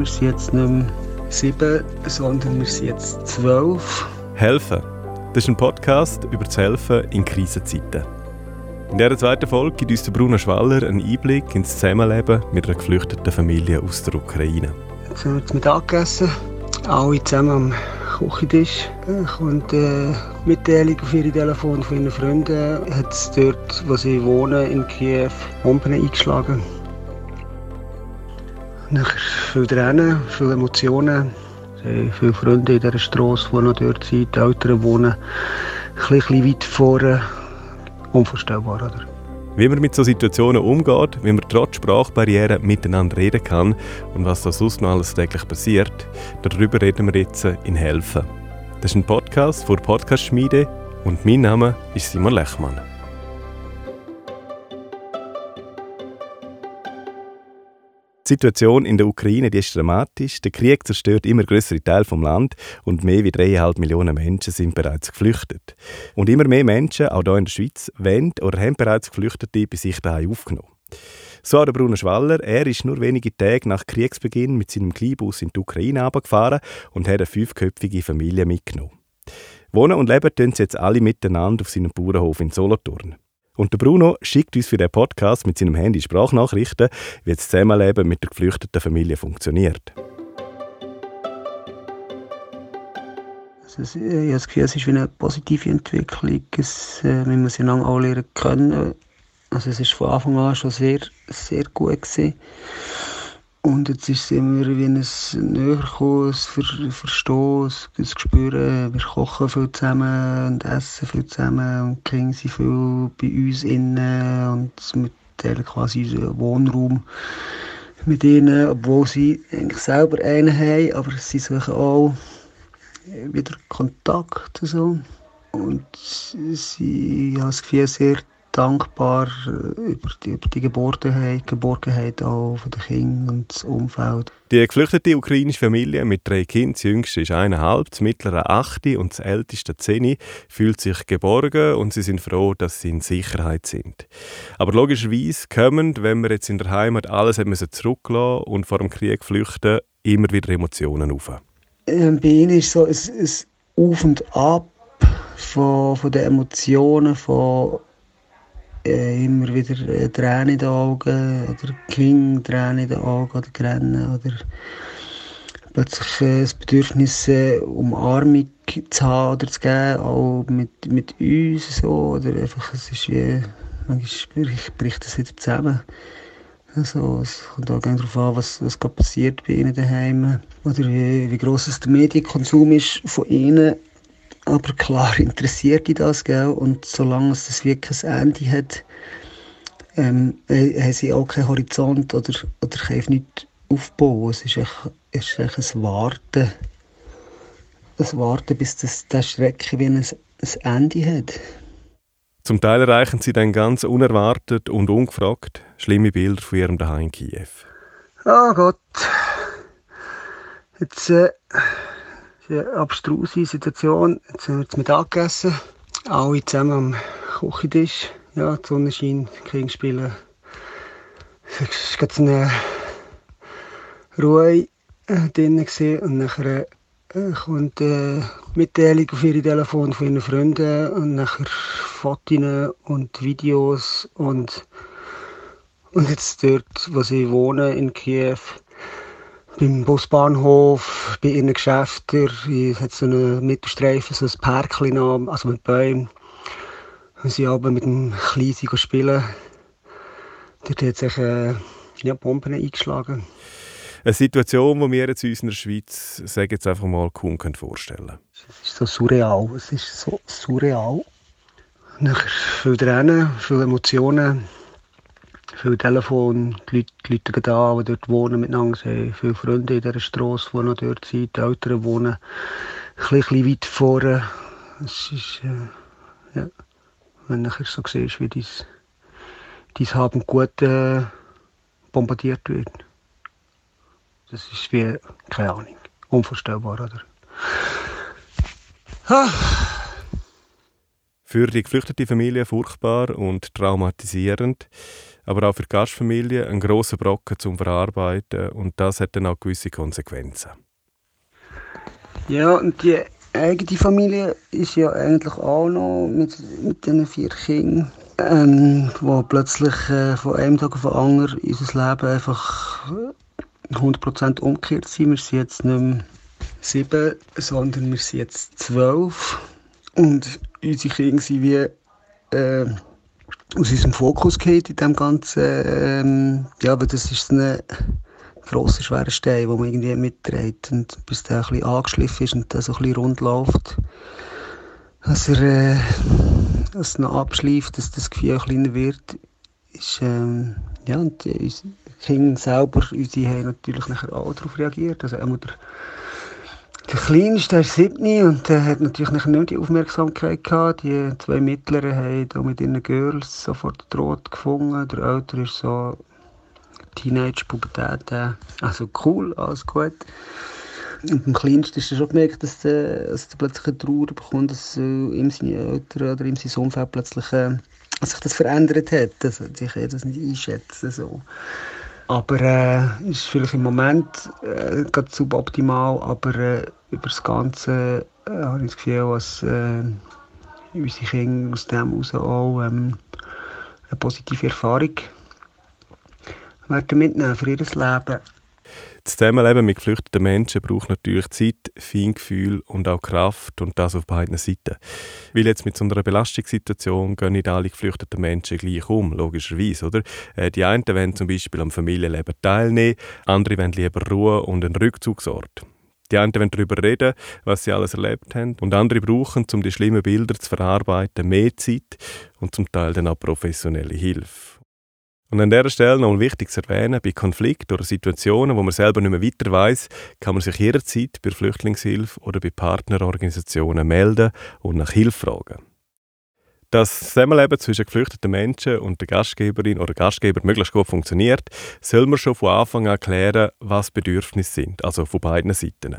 wir sind jetzt nicht mehr 7, sondern wir sind jetzt 12. Helfen. Das ist ein Podcast über das Helfen in Krisenzeiten. In dieser zweiten Folge gibt uns Bruno Schwaller einen Einblick ins Zusammenleben mit einer geflüchteten Familie aus der Ukraine. Jetzt haben wir das Mittag gegessen, alle zusammen am Küchentisch. Und Mitteilung auf ihre Telefon von ihren Freunden hat es dort, wo sie wohnen, in Kiew, Bomben eingeschlagen. Viele Tränen, viele Emotionen. Es sind viele Freunde in dieser Strasse, die noch dort sind, die Eltern wohnen ein bisschen weit vorne. Unvorstellbar, oder? Wie man mit solchen Situationen umgeht, wie man trotz Sprachbarrieren miteinander reden kann und was da sonst noch alles täglich passiert, darüber reden wir jetzt in Helfen. Das ist ein Podcast von Podcast Schmiede und mein Name ist Simon Lehmann. Die Situation in der Ukraine, die ist dramatisch. Der Krieg zerstört immer größere Teile des Landes und mehr als 3,5 Millionen Menschen sind bereits geflüchtet. Und immer mehr Menschen, auch hier in der Schweiz, wollen oder haben bereits Geflüchtete bei sich daheim aufgenommen. So auch der Bruno Schwaller. Er ist nur wenige Tage nach Kriegsbeginn mit seinem Kleinbus in die Ukraine runtergefahren und hat eine 5-köpfige Familie mitgenommen. Wohnen und leben tun sie jetzt alle miteinander auf seinem Bauernhof in Solothurn. Und der Bruno schickt uns für den Podcast mit seinem Handy Sprachnachrichten, wie das Zusammenleben mit der geflüchteten Familie funktioniert. Also, ich habe das Gefühl, es ist wie eine positive Entwicklung. Wir müssen lange auch lernen können. Also, es war von Anfang an schon sehr, sehr gut gewesen. Und jetzt ist es immer wie ein Näherkommen, ein Verstehen, ein Gespüren. Wir kochen viel zusammen und essen viel zusammen. Und die Kinder sind viel bei uns innen. Und wir teilen quasi unseren Wohnraum mit ihnen, obwohl sie eigentlich selber einen haben. Aber sie suchen auch wieder Kontakt. So. Und sie haben das Gefühl, sehr dankbar über die Geborgenheit auch von den Kindern und das Umfeld. Die geflüchtete ukrainische Familie mit 3 Kindern, das jüngste ist 1,5, das mittlere 8 und das älteste 10, fühlt sich geborgen und sie sind froh, dass sie in Sicherheit sind. Aber logischerweise kommen, wenn wir jetzt in der Heimat alles zurücklassen und vor dem Krieg flüchten, immer wieder Emotionen auf. Bei ihnen ist so ein Auf und Ab von den Emotionen, von immer wieder Tränen in den Augen, oder King Tränen in den Augen, oder Tränen, oder plötzlich das Bedürfnis, Umarmung zu haben oder zu geben, auch mit uns, so, oder einfach, es ist wie, manchmal bricht das wieder zusammen. Also, es kommt auch darauf an, was gerade passiert bei ihnen daheim, oder wie gross der Medienkonsum ist von ihnen. Aber klar interessiert die das, gell? Und solange es das wirklich ein Ende hat, haben sie auch keinen Horizont oder können nichts aufbauen. Es ist echt ein Warten, bis das Schrecken wie ein Ende hat. Zum Teil erreichen sie dann ganz unerwartet und ungefragt schlimme Bilder von ihrem Daheim in Kiew. Oh Gott, jetzt... eine abstruse Situation. Jetzt haben wir zu Mittag gegessen. Alle zusammen am Küchentisch. Ja, die Sonne scheint, die Kinder spielen. Es war so eine Ruhe drin. Und nachher kommt Mitteilung auf ihre Telefon von ihren Freunden. Und nachher Fotos und Videos. Und jetzt dort, wo sie wohnen, in Kiew. Beim Busbahnhof, bei ihren Geschäften, es hat so einen Mittelstreifen, so ein Parkchen, also mit Bäumen. Wir sind aber mit dem Kleisi spielen. Dort hat sich Bomben eingeschlagen. Eine Situation, die wir jetzt in unserer Schweiz, sage jetzt einfach mal, kaum vorstellen können. Es ist so surreal. Viele Tränen, viele Emotionen. Viele Telefone, die Leute gehen da, die dort wohnen miteinander. Es sind viele Freunde in dieser Strasse, die noch dort sind. Die Eltern wohnen ein bisschen weit vorne. Es ist, ja, wenn du so siehst, wie dein Hab und Gut bombardiert wird. Das ist wie, keine Ahnung, unvorstellbar, oder? Ah. Für die geflüchtete Familie furchtbar und traumatisierend. aber auch für die Gastfamilie ein grosser Brocken zum Verarbeiten, und das hat dann auch gewisse Konsequenzen. Ja, und die eigene Familie ist ja eigentlich auch noch mit diesen 4 Kindern, die plötzlich von einem Tag auf den anderen unser Leben einfach 100% umgekehrt sind. Wir sind jetzt nicht mehr 7, sondern wir sind jetzt 12. Und unsere Kinder sind wie aus unserem Fokus gefallen in dem Ganzen. Ja, aber das ist ein grosser, schwerer Stein, den man irgendwie mitträgt. Und bis der ein bisschen angeschliffen ist und der so ein bisschen rund läuft, dass er noch abschleift, dass das Gefühl kleiner wird, ist, ja, und die Kinder selber, unsere haben natürlich nachher auch darauf reagiert. Also einmal der Kleinste, der ist 7, und der hat natürlich nicht mehr die Aufmerksamkeit gehabt. Die 2 Mittleren haben da mit ihren Girls sofort den Rot gefunden. Der Ältere ist so Teenage-Pubertät. Also cool, alles gut. Und beim Kleinsten ist schon gemerkt, dass der plötzlich eine Trauer bekommt, dass ihm seine Eltern oder ihm sein Umfeld plötzlich sich das verändert hat. Also, ich kann das nicht einschätzen. So. Aber ist vielleicht im Moment gerade suboptimal, aber über das Ganze habe ich das Gefühl, dass unsere Kinder aus dem heraus auch eine positive Erfahrung werden mitnehmen für ihr Leben. Das Zusammenleben mit geflüchteten Menschen braucht natürlich Zeit, Feingefühl und auch Kraft, und das auf beiden Seiten. Weil jetzt mit so einer Belastungssituation gehen nicht alle geflüchteten Menschen gleich um, logischerweise, oder? Die einen wollen zum Beispiel am Familienleben teilnehmen, andere wollen lieber Ruhe und einen Rückzugsort. Die einen wollen darüber reden, was sie alles erlebt haben, und andere brauchen, um die schlimmen Bilder zu verarbeiten, mehr Zeit und zum Teil dann auch professionelle Hilfe. Und an dieser Stelle noch wichtig zu erwähnen, bei Konflikten oder Situationen, wo man selber nicht mehr weiter weiss, kann man sich jederzeit bei Flüchtlingshilfe oder bei Partnerorganisationen melden und nach Hilfe fragen. Dass das Zusammenleben zwischen geflüchteten Menschen und der Gastgeberin oder Gastgeber möglichst gut funktioniert, soll man schon von Anfang an klären, was Bedürfnisse sind, also von beiden Seiten.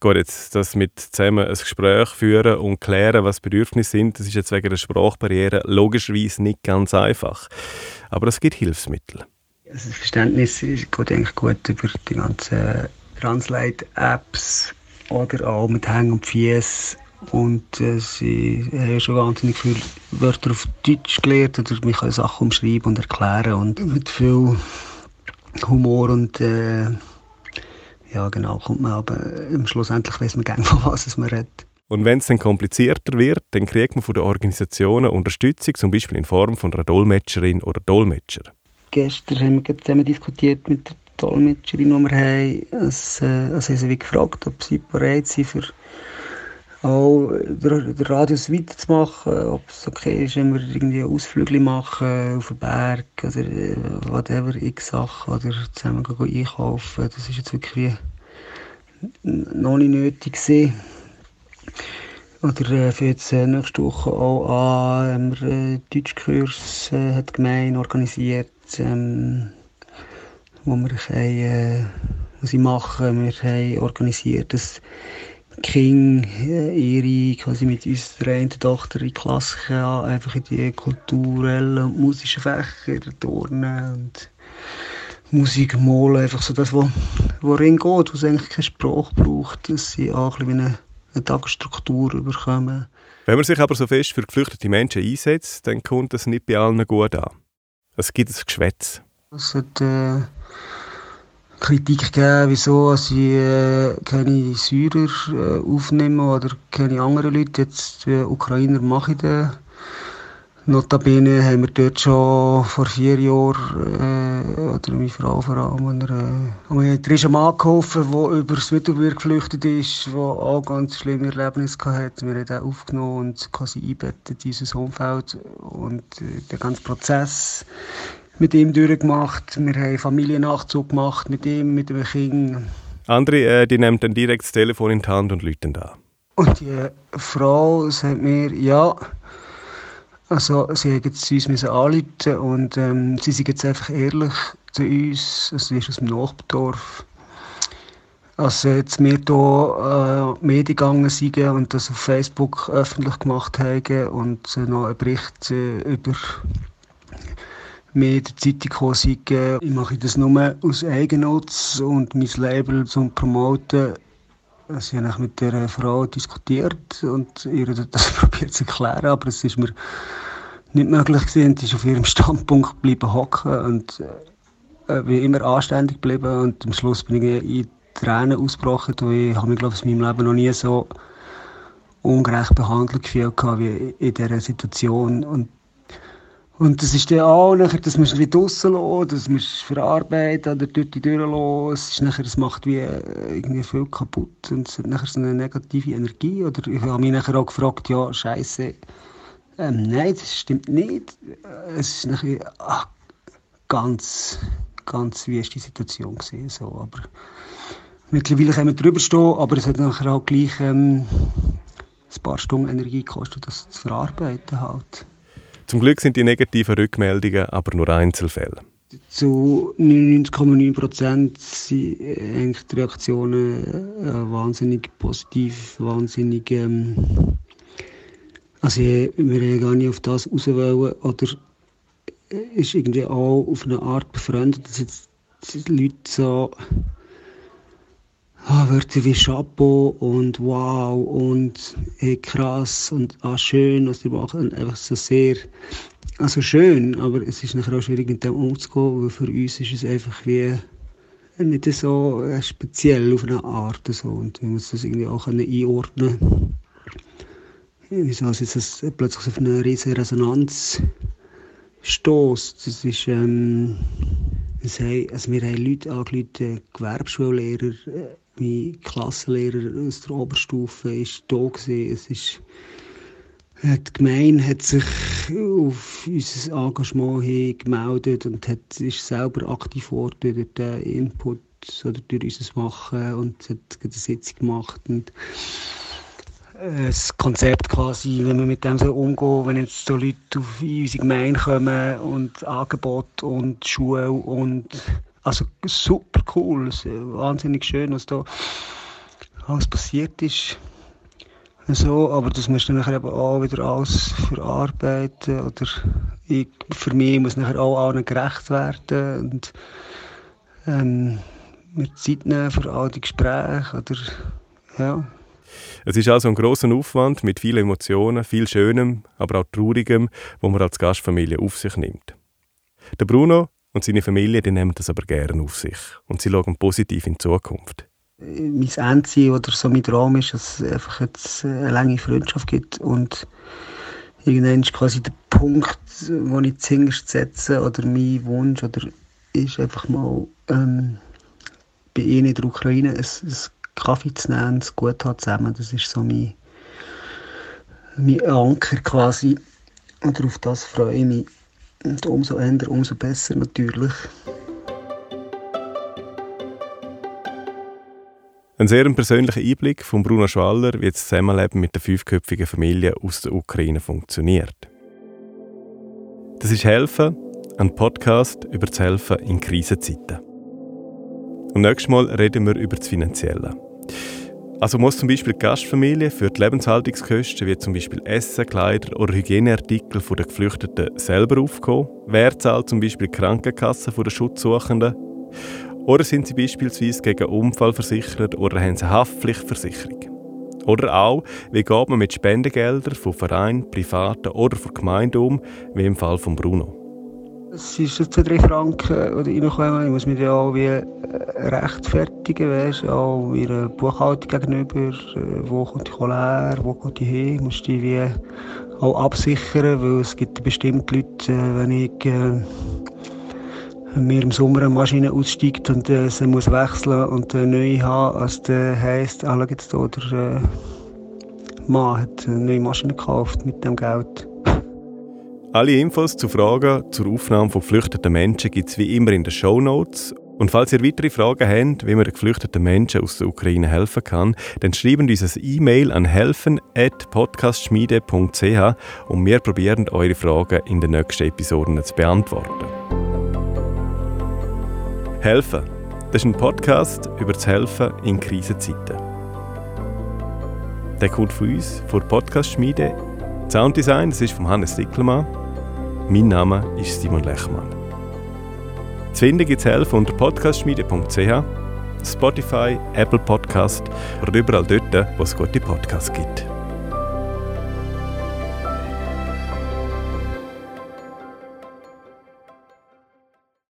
Gut, jetzt das mit zusammen ein Gespräch führen und klären, was Bedürfnisse sind, das ist jetzt wegen der Sprachbarriere logischerweise nicht ganz einfach. Aber es gibt Hilfsmittel. Also das Verständnis geht eigentlich gut über die ganzen Translate-Apps oder auch mit Hängen und Fies. Und sie haben ja schon wahnsinnig viele Wörter auf Deutsch gelernt, oder man kann Sachen umschreiben und erklären, und mit viel Humor und ja genau, kommt man aber schlussendlich weiss man gerne, von was man redet. Und wenn es dann komplizierter wird, dann kriegt man von den Organisationen Unterstützung, zum Beispiel in Form von einer Dolmetscherin oder Dolmetscher. Gestern haben wir zusammen diskutiert mit der Dolmetscherin, die wir haben. Also haben sie wie gefragt, ob sie bereit sind, für auch den Radius weiterzumachen, ob es okay ist, wenn wir irgendwie Ausflüge machen auf den Berg oder whatever, x Sachen, oder zusammen einkaufen. Das war jetzt wirklich noch nicht nötig gewesen. Oder für jetzt nächste Woche auch an, haben wir einen Deutschkurs hat die Gemeinde organisiert, wo wir was ich machen. Wir haben organisiert, dass King, ihre quasi mit unserer Tochter in die Klasse gehen, einfach in die kulturellen und musischen Fächer, Turnen und Musik, Malen, einfach so das, worin geht, wo es eigentlich keinen Spruch braucht, dass sie auch ein bisschen eine Tagesstruktur bekommen. Wenn man sich aber so fest für geflüchtete Menschen einsetzt, dann kommt das nicht bei allen gut an. Es gibt ein Geschwätz. Es hat Kritik gegeben, wieso sie keine Syrer aufnehmen oder keine anderen Leute. Jetzt die Ukrainer machen das. Notabene haben wir dort schon vor 4 Jahren, oder meine Frau vor allem, einen frischen Mann geholfen, der über das Mittelmeer geflüchtet ist, der auch ganz schlimme Erlebnisse hatte. Wir haben den aufgenommen und quasi eingebettet in unser Umfeld. Und der ganze Prozess mit ihm durchgemacht. Wir haben Familiennachzug gemacht mit ihm, mit dem Kind. Andere, die nehmen dann direkt das Telefon in die Hand und rufen an. Und die Frau sagt mir, ja, also sie haben jetzt uns anrufen müssen, und sie sind jetzt einfach ehrlich zu uns. Also, sie ist aus dem Nachbardorf. Also jetzt wir hier Medien gegangen sind und das auf Facebook öffentlich gemacht haben und noch einen Bericht über mehr in der Zeitung gekommen sei. Ich mache das nur aus Eigennutz und mein Label zum Promoten. Also ich habe mit dieser Frau diskutiert und ihr das probiert zu erklären, aber es ist mir nicht möglich gewesen. Sie ist auf ihrem Standpunkt geblieben hocken und bin immer anständig geblieben. Und am Schluss bin ich in Tränen ausgebrochen, weil ich habe mich, glaube ich, in meinem Leben noch nie so ungerecht behandelt gefühlt wie in dieser Situation. Und das ist dann auch nachher, dass man es wieder draussen lässt, dass man es verarbeitet oder durch die Tür lässt. Es macht wie irgendwie viel kaputt und es hat nachher so eine negative Energie. Oder ich habe mich nachher auch gefragt, ja, Scheiße, nein, das stimmt nicht. Es ist nachher ganz, ganz wüste Situation gewesen. So. Aber mittlerweile können wir drüber stehen, aber es hat nachher auch gleich ein paar Stunden Energie gekostet, das zu verarbeiten halt. Zum Glück sind die negativen Rückmeldungen aber nur Einzelfälle. Zu 99,9% sind eigentlich die Reaktionen wahnsinnig positiv, wahnsinnig... also wir haben gar nicht auf das raus wollen, oder ist irgendwie auch auf eine Art befreundet, dass jetzt die Leute so... Wörter wie Chapeau und wow und hey, krass und schön, was die machen. Einfach so sehr, also schön, aber es ist nachher auch schwierig, mit dem umzugehen, weil für uns ist es einfach wie nicht so speziell auf eine Art. So. Und wir müssen das irgendwie auch einordnen können. Wieso es jetzt plötzlich auf eine riesige Resonanz stößt. Das ist... also wir haben Leute angerufen, Gewerbeschullehrer, mein Klassenlehrer aus der Oberstufe ist da gewesen. Die Gemeinde hat sich auf unser Engagement hin gemeldet und ist selber aktiv worden durch den Input oder durch unser Machen und hat eine Sitzung gemacht. Und das Konzept quasi, wenn wir mit dem so umgehen, wenn jetzt so Leute auf unsere Gemeinde kommen und Angebot und Schule und also super cool, wahnsinnig schön, was da alles passiert ist. So, aber das musst du nachher eben auch wieder alles verarbeiten oder für mich muss nachher auch allen gerecht werden und mir Zeit nehmen für all die Gespräche oder ja. Es ist also ein grosser Aufwand mit vielen Emotionen, viel Schönem, aber auch Traurigem, wo man als Gastfamilie auf sich nimmt. Der Bruno und seine Familie, die nehmen das aber gerne auf sich und sie schauen positiv in die Zukunft. Mein Endziel oder so mein Traum ist, dass es einfach jetzt eine lange Freundschaft gibt und irgendwann ist quasi der Punkt, wo ich zuhinterst setze oder mein Wunsch oder ist einfach mal bei ihnen in der Ukraine ein Kaffee zu nehmen, es gut hat zusammen, das ist so mein Anker quasi. Und auf das freue ich mich. Und umso änder, umso besser natürlich. Ein sehr persönlicher Einblick von Bruno Schwaller, wie das Zusammenleben mit der 5-köpfigen Familie aus der Ukraine funktioniert. Das ist Helfen, ein Podcast über das Helfen in Krisenzeiten. Und nächstes Mal reden wir über das Finanzielle. Also muss zum Beispiel die Gastfamilie für die Lebenshaltungskosten wie zum Beispiel Essen, Kleider oder Hygieneartikel der Geflüchteten selber aufkommen? Wer zahlt zum Beispiel die Krankenkasse der Schutzsuchenden? Oder sind sie beispielsweise gegen Unfall versichert oder haben sie eine Haftpflichtversicherung? Oder auch, wie geht man mit Spendengeldern von Vereinen, Privaten oder von Gemeinden um, wie im Fall von Bruno? Es ist jetzt 3 Franken, die reinkommen. Ich muss mich ja auch wie rechtfertigen, weißt du, auch ihrer Buchhaltung gegenüber. Wo kommt die Kohle her, wo kommt die hin? Ich muss die wie auch absichern, weil es gibt bestimmt Leute, wenn ich mir im Sommer eine Maschine aussteigt und sie muss wechseln und eine neue haben, als der heisst, schau jetzt hier, der Mann hat eine neue Maschine gekauft mit dem Geld. Alle Infos zu Fragen zur Aufnahme von geflüchteten Menschen gibt es wie immer in den Shownotes. Und falls ihr weitere Fragen habt, wie man den geflüchteten Menschen aus der Ukraine helfen kann, dann schreibt uns ein E-Mail an helfen@podcastschmiede.ch und wir probieren eure Fragen in den nächsten Episoden zu beantworten. Helfen. Das ist ein Podcast über das Helfen in Krisenzeiten. Der kommt von uns, von Podcast Schmiede. Sounddesign, das ist von Hannes Dickelmann. Mein Name ist Simon Lehmann. Zu finden gibt es Helfen unter podcastschmiede.ch, Spotify, Apple Podcast oder überall dort, wo es gute Podcasts gibt.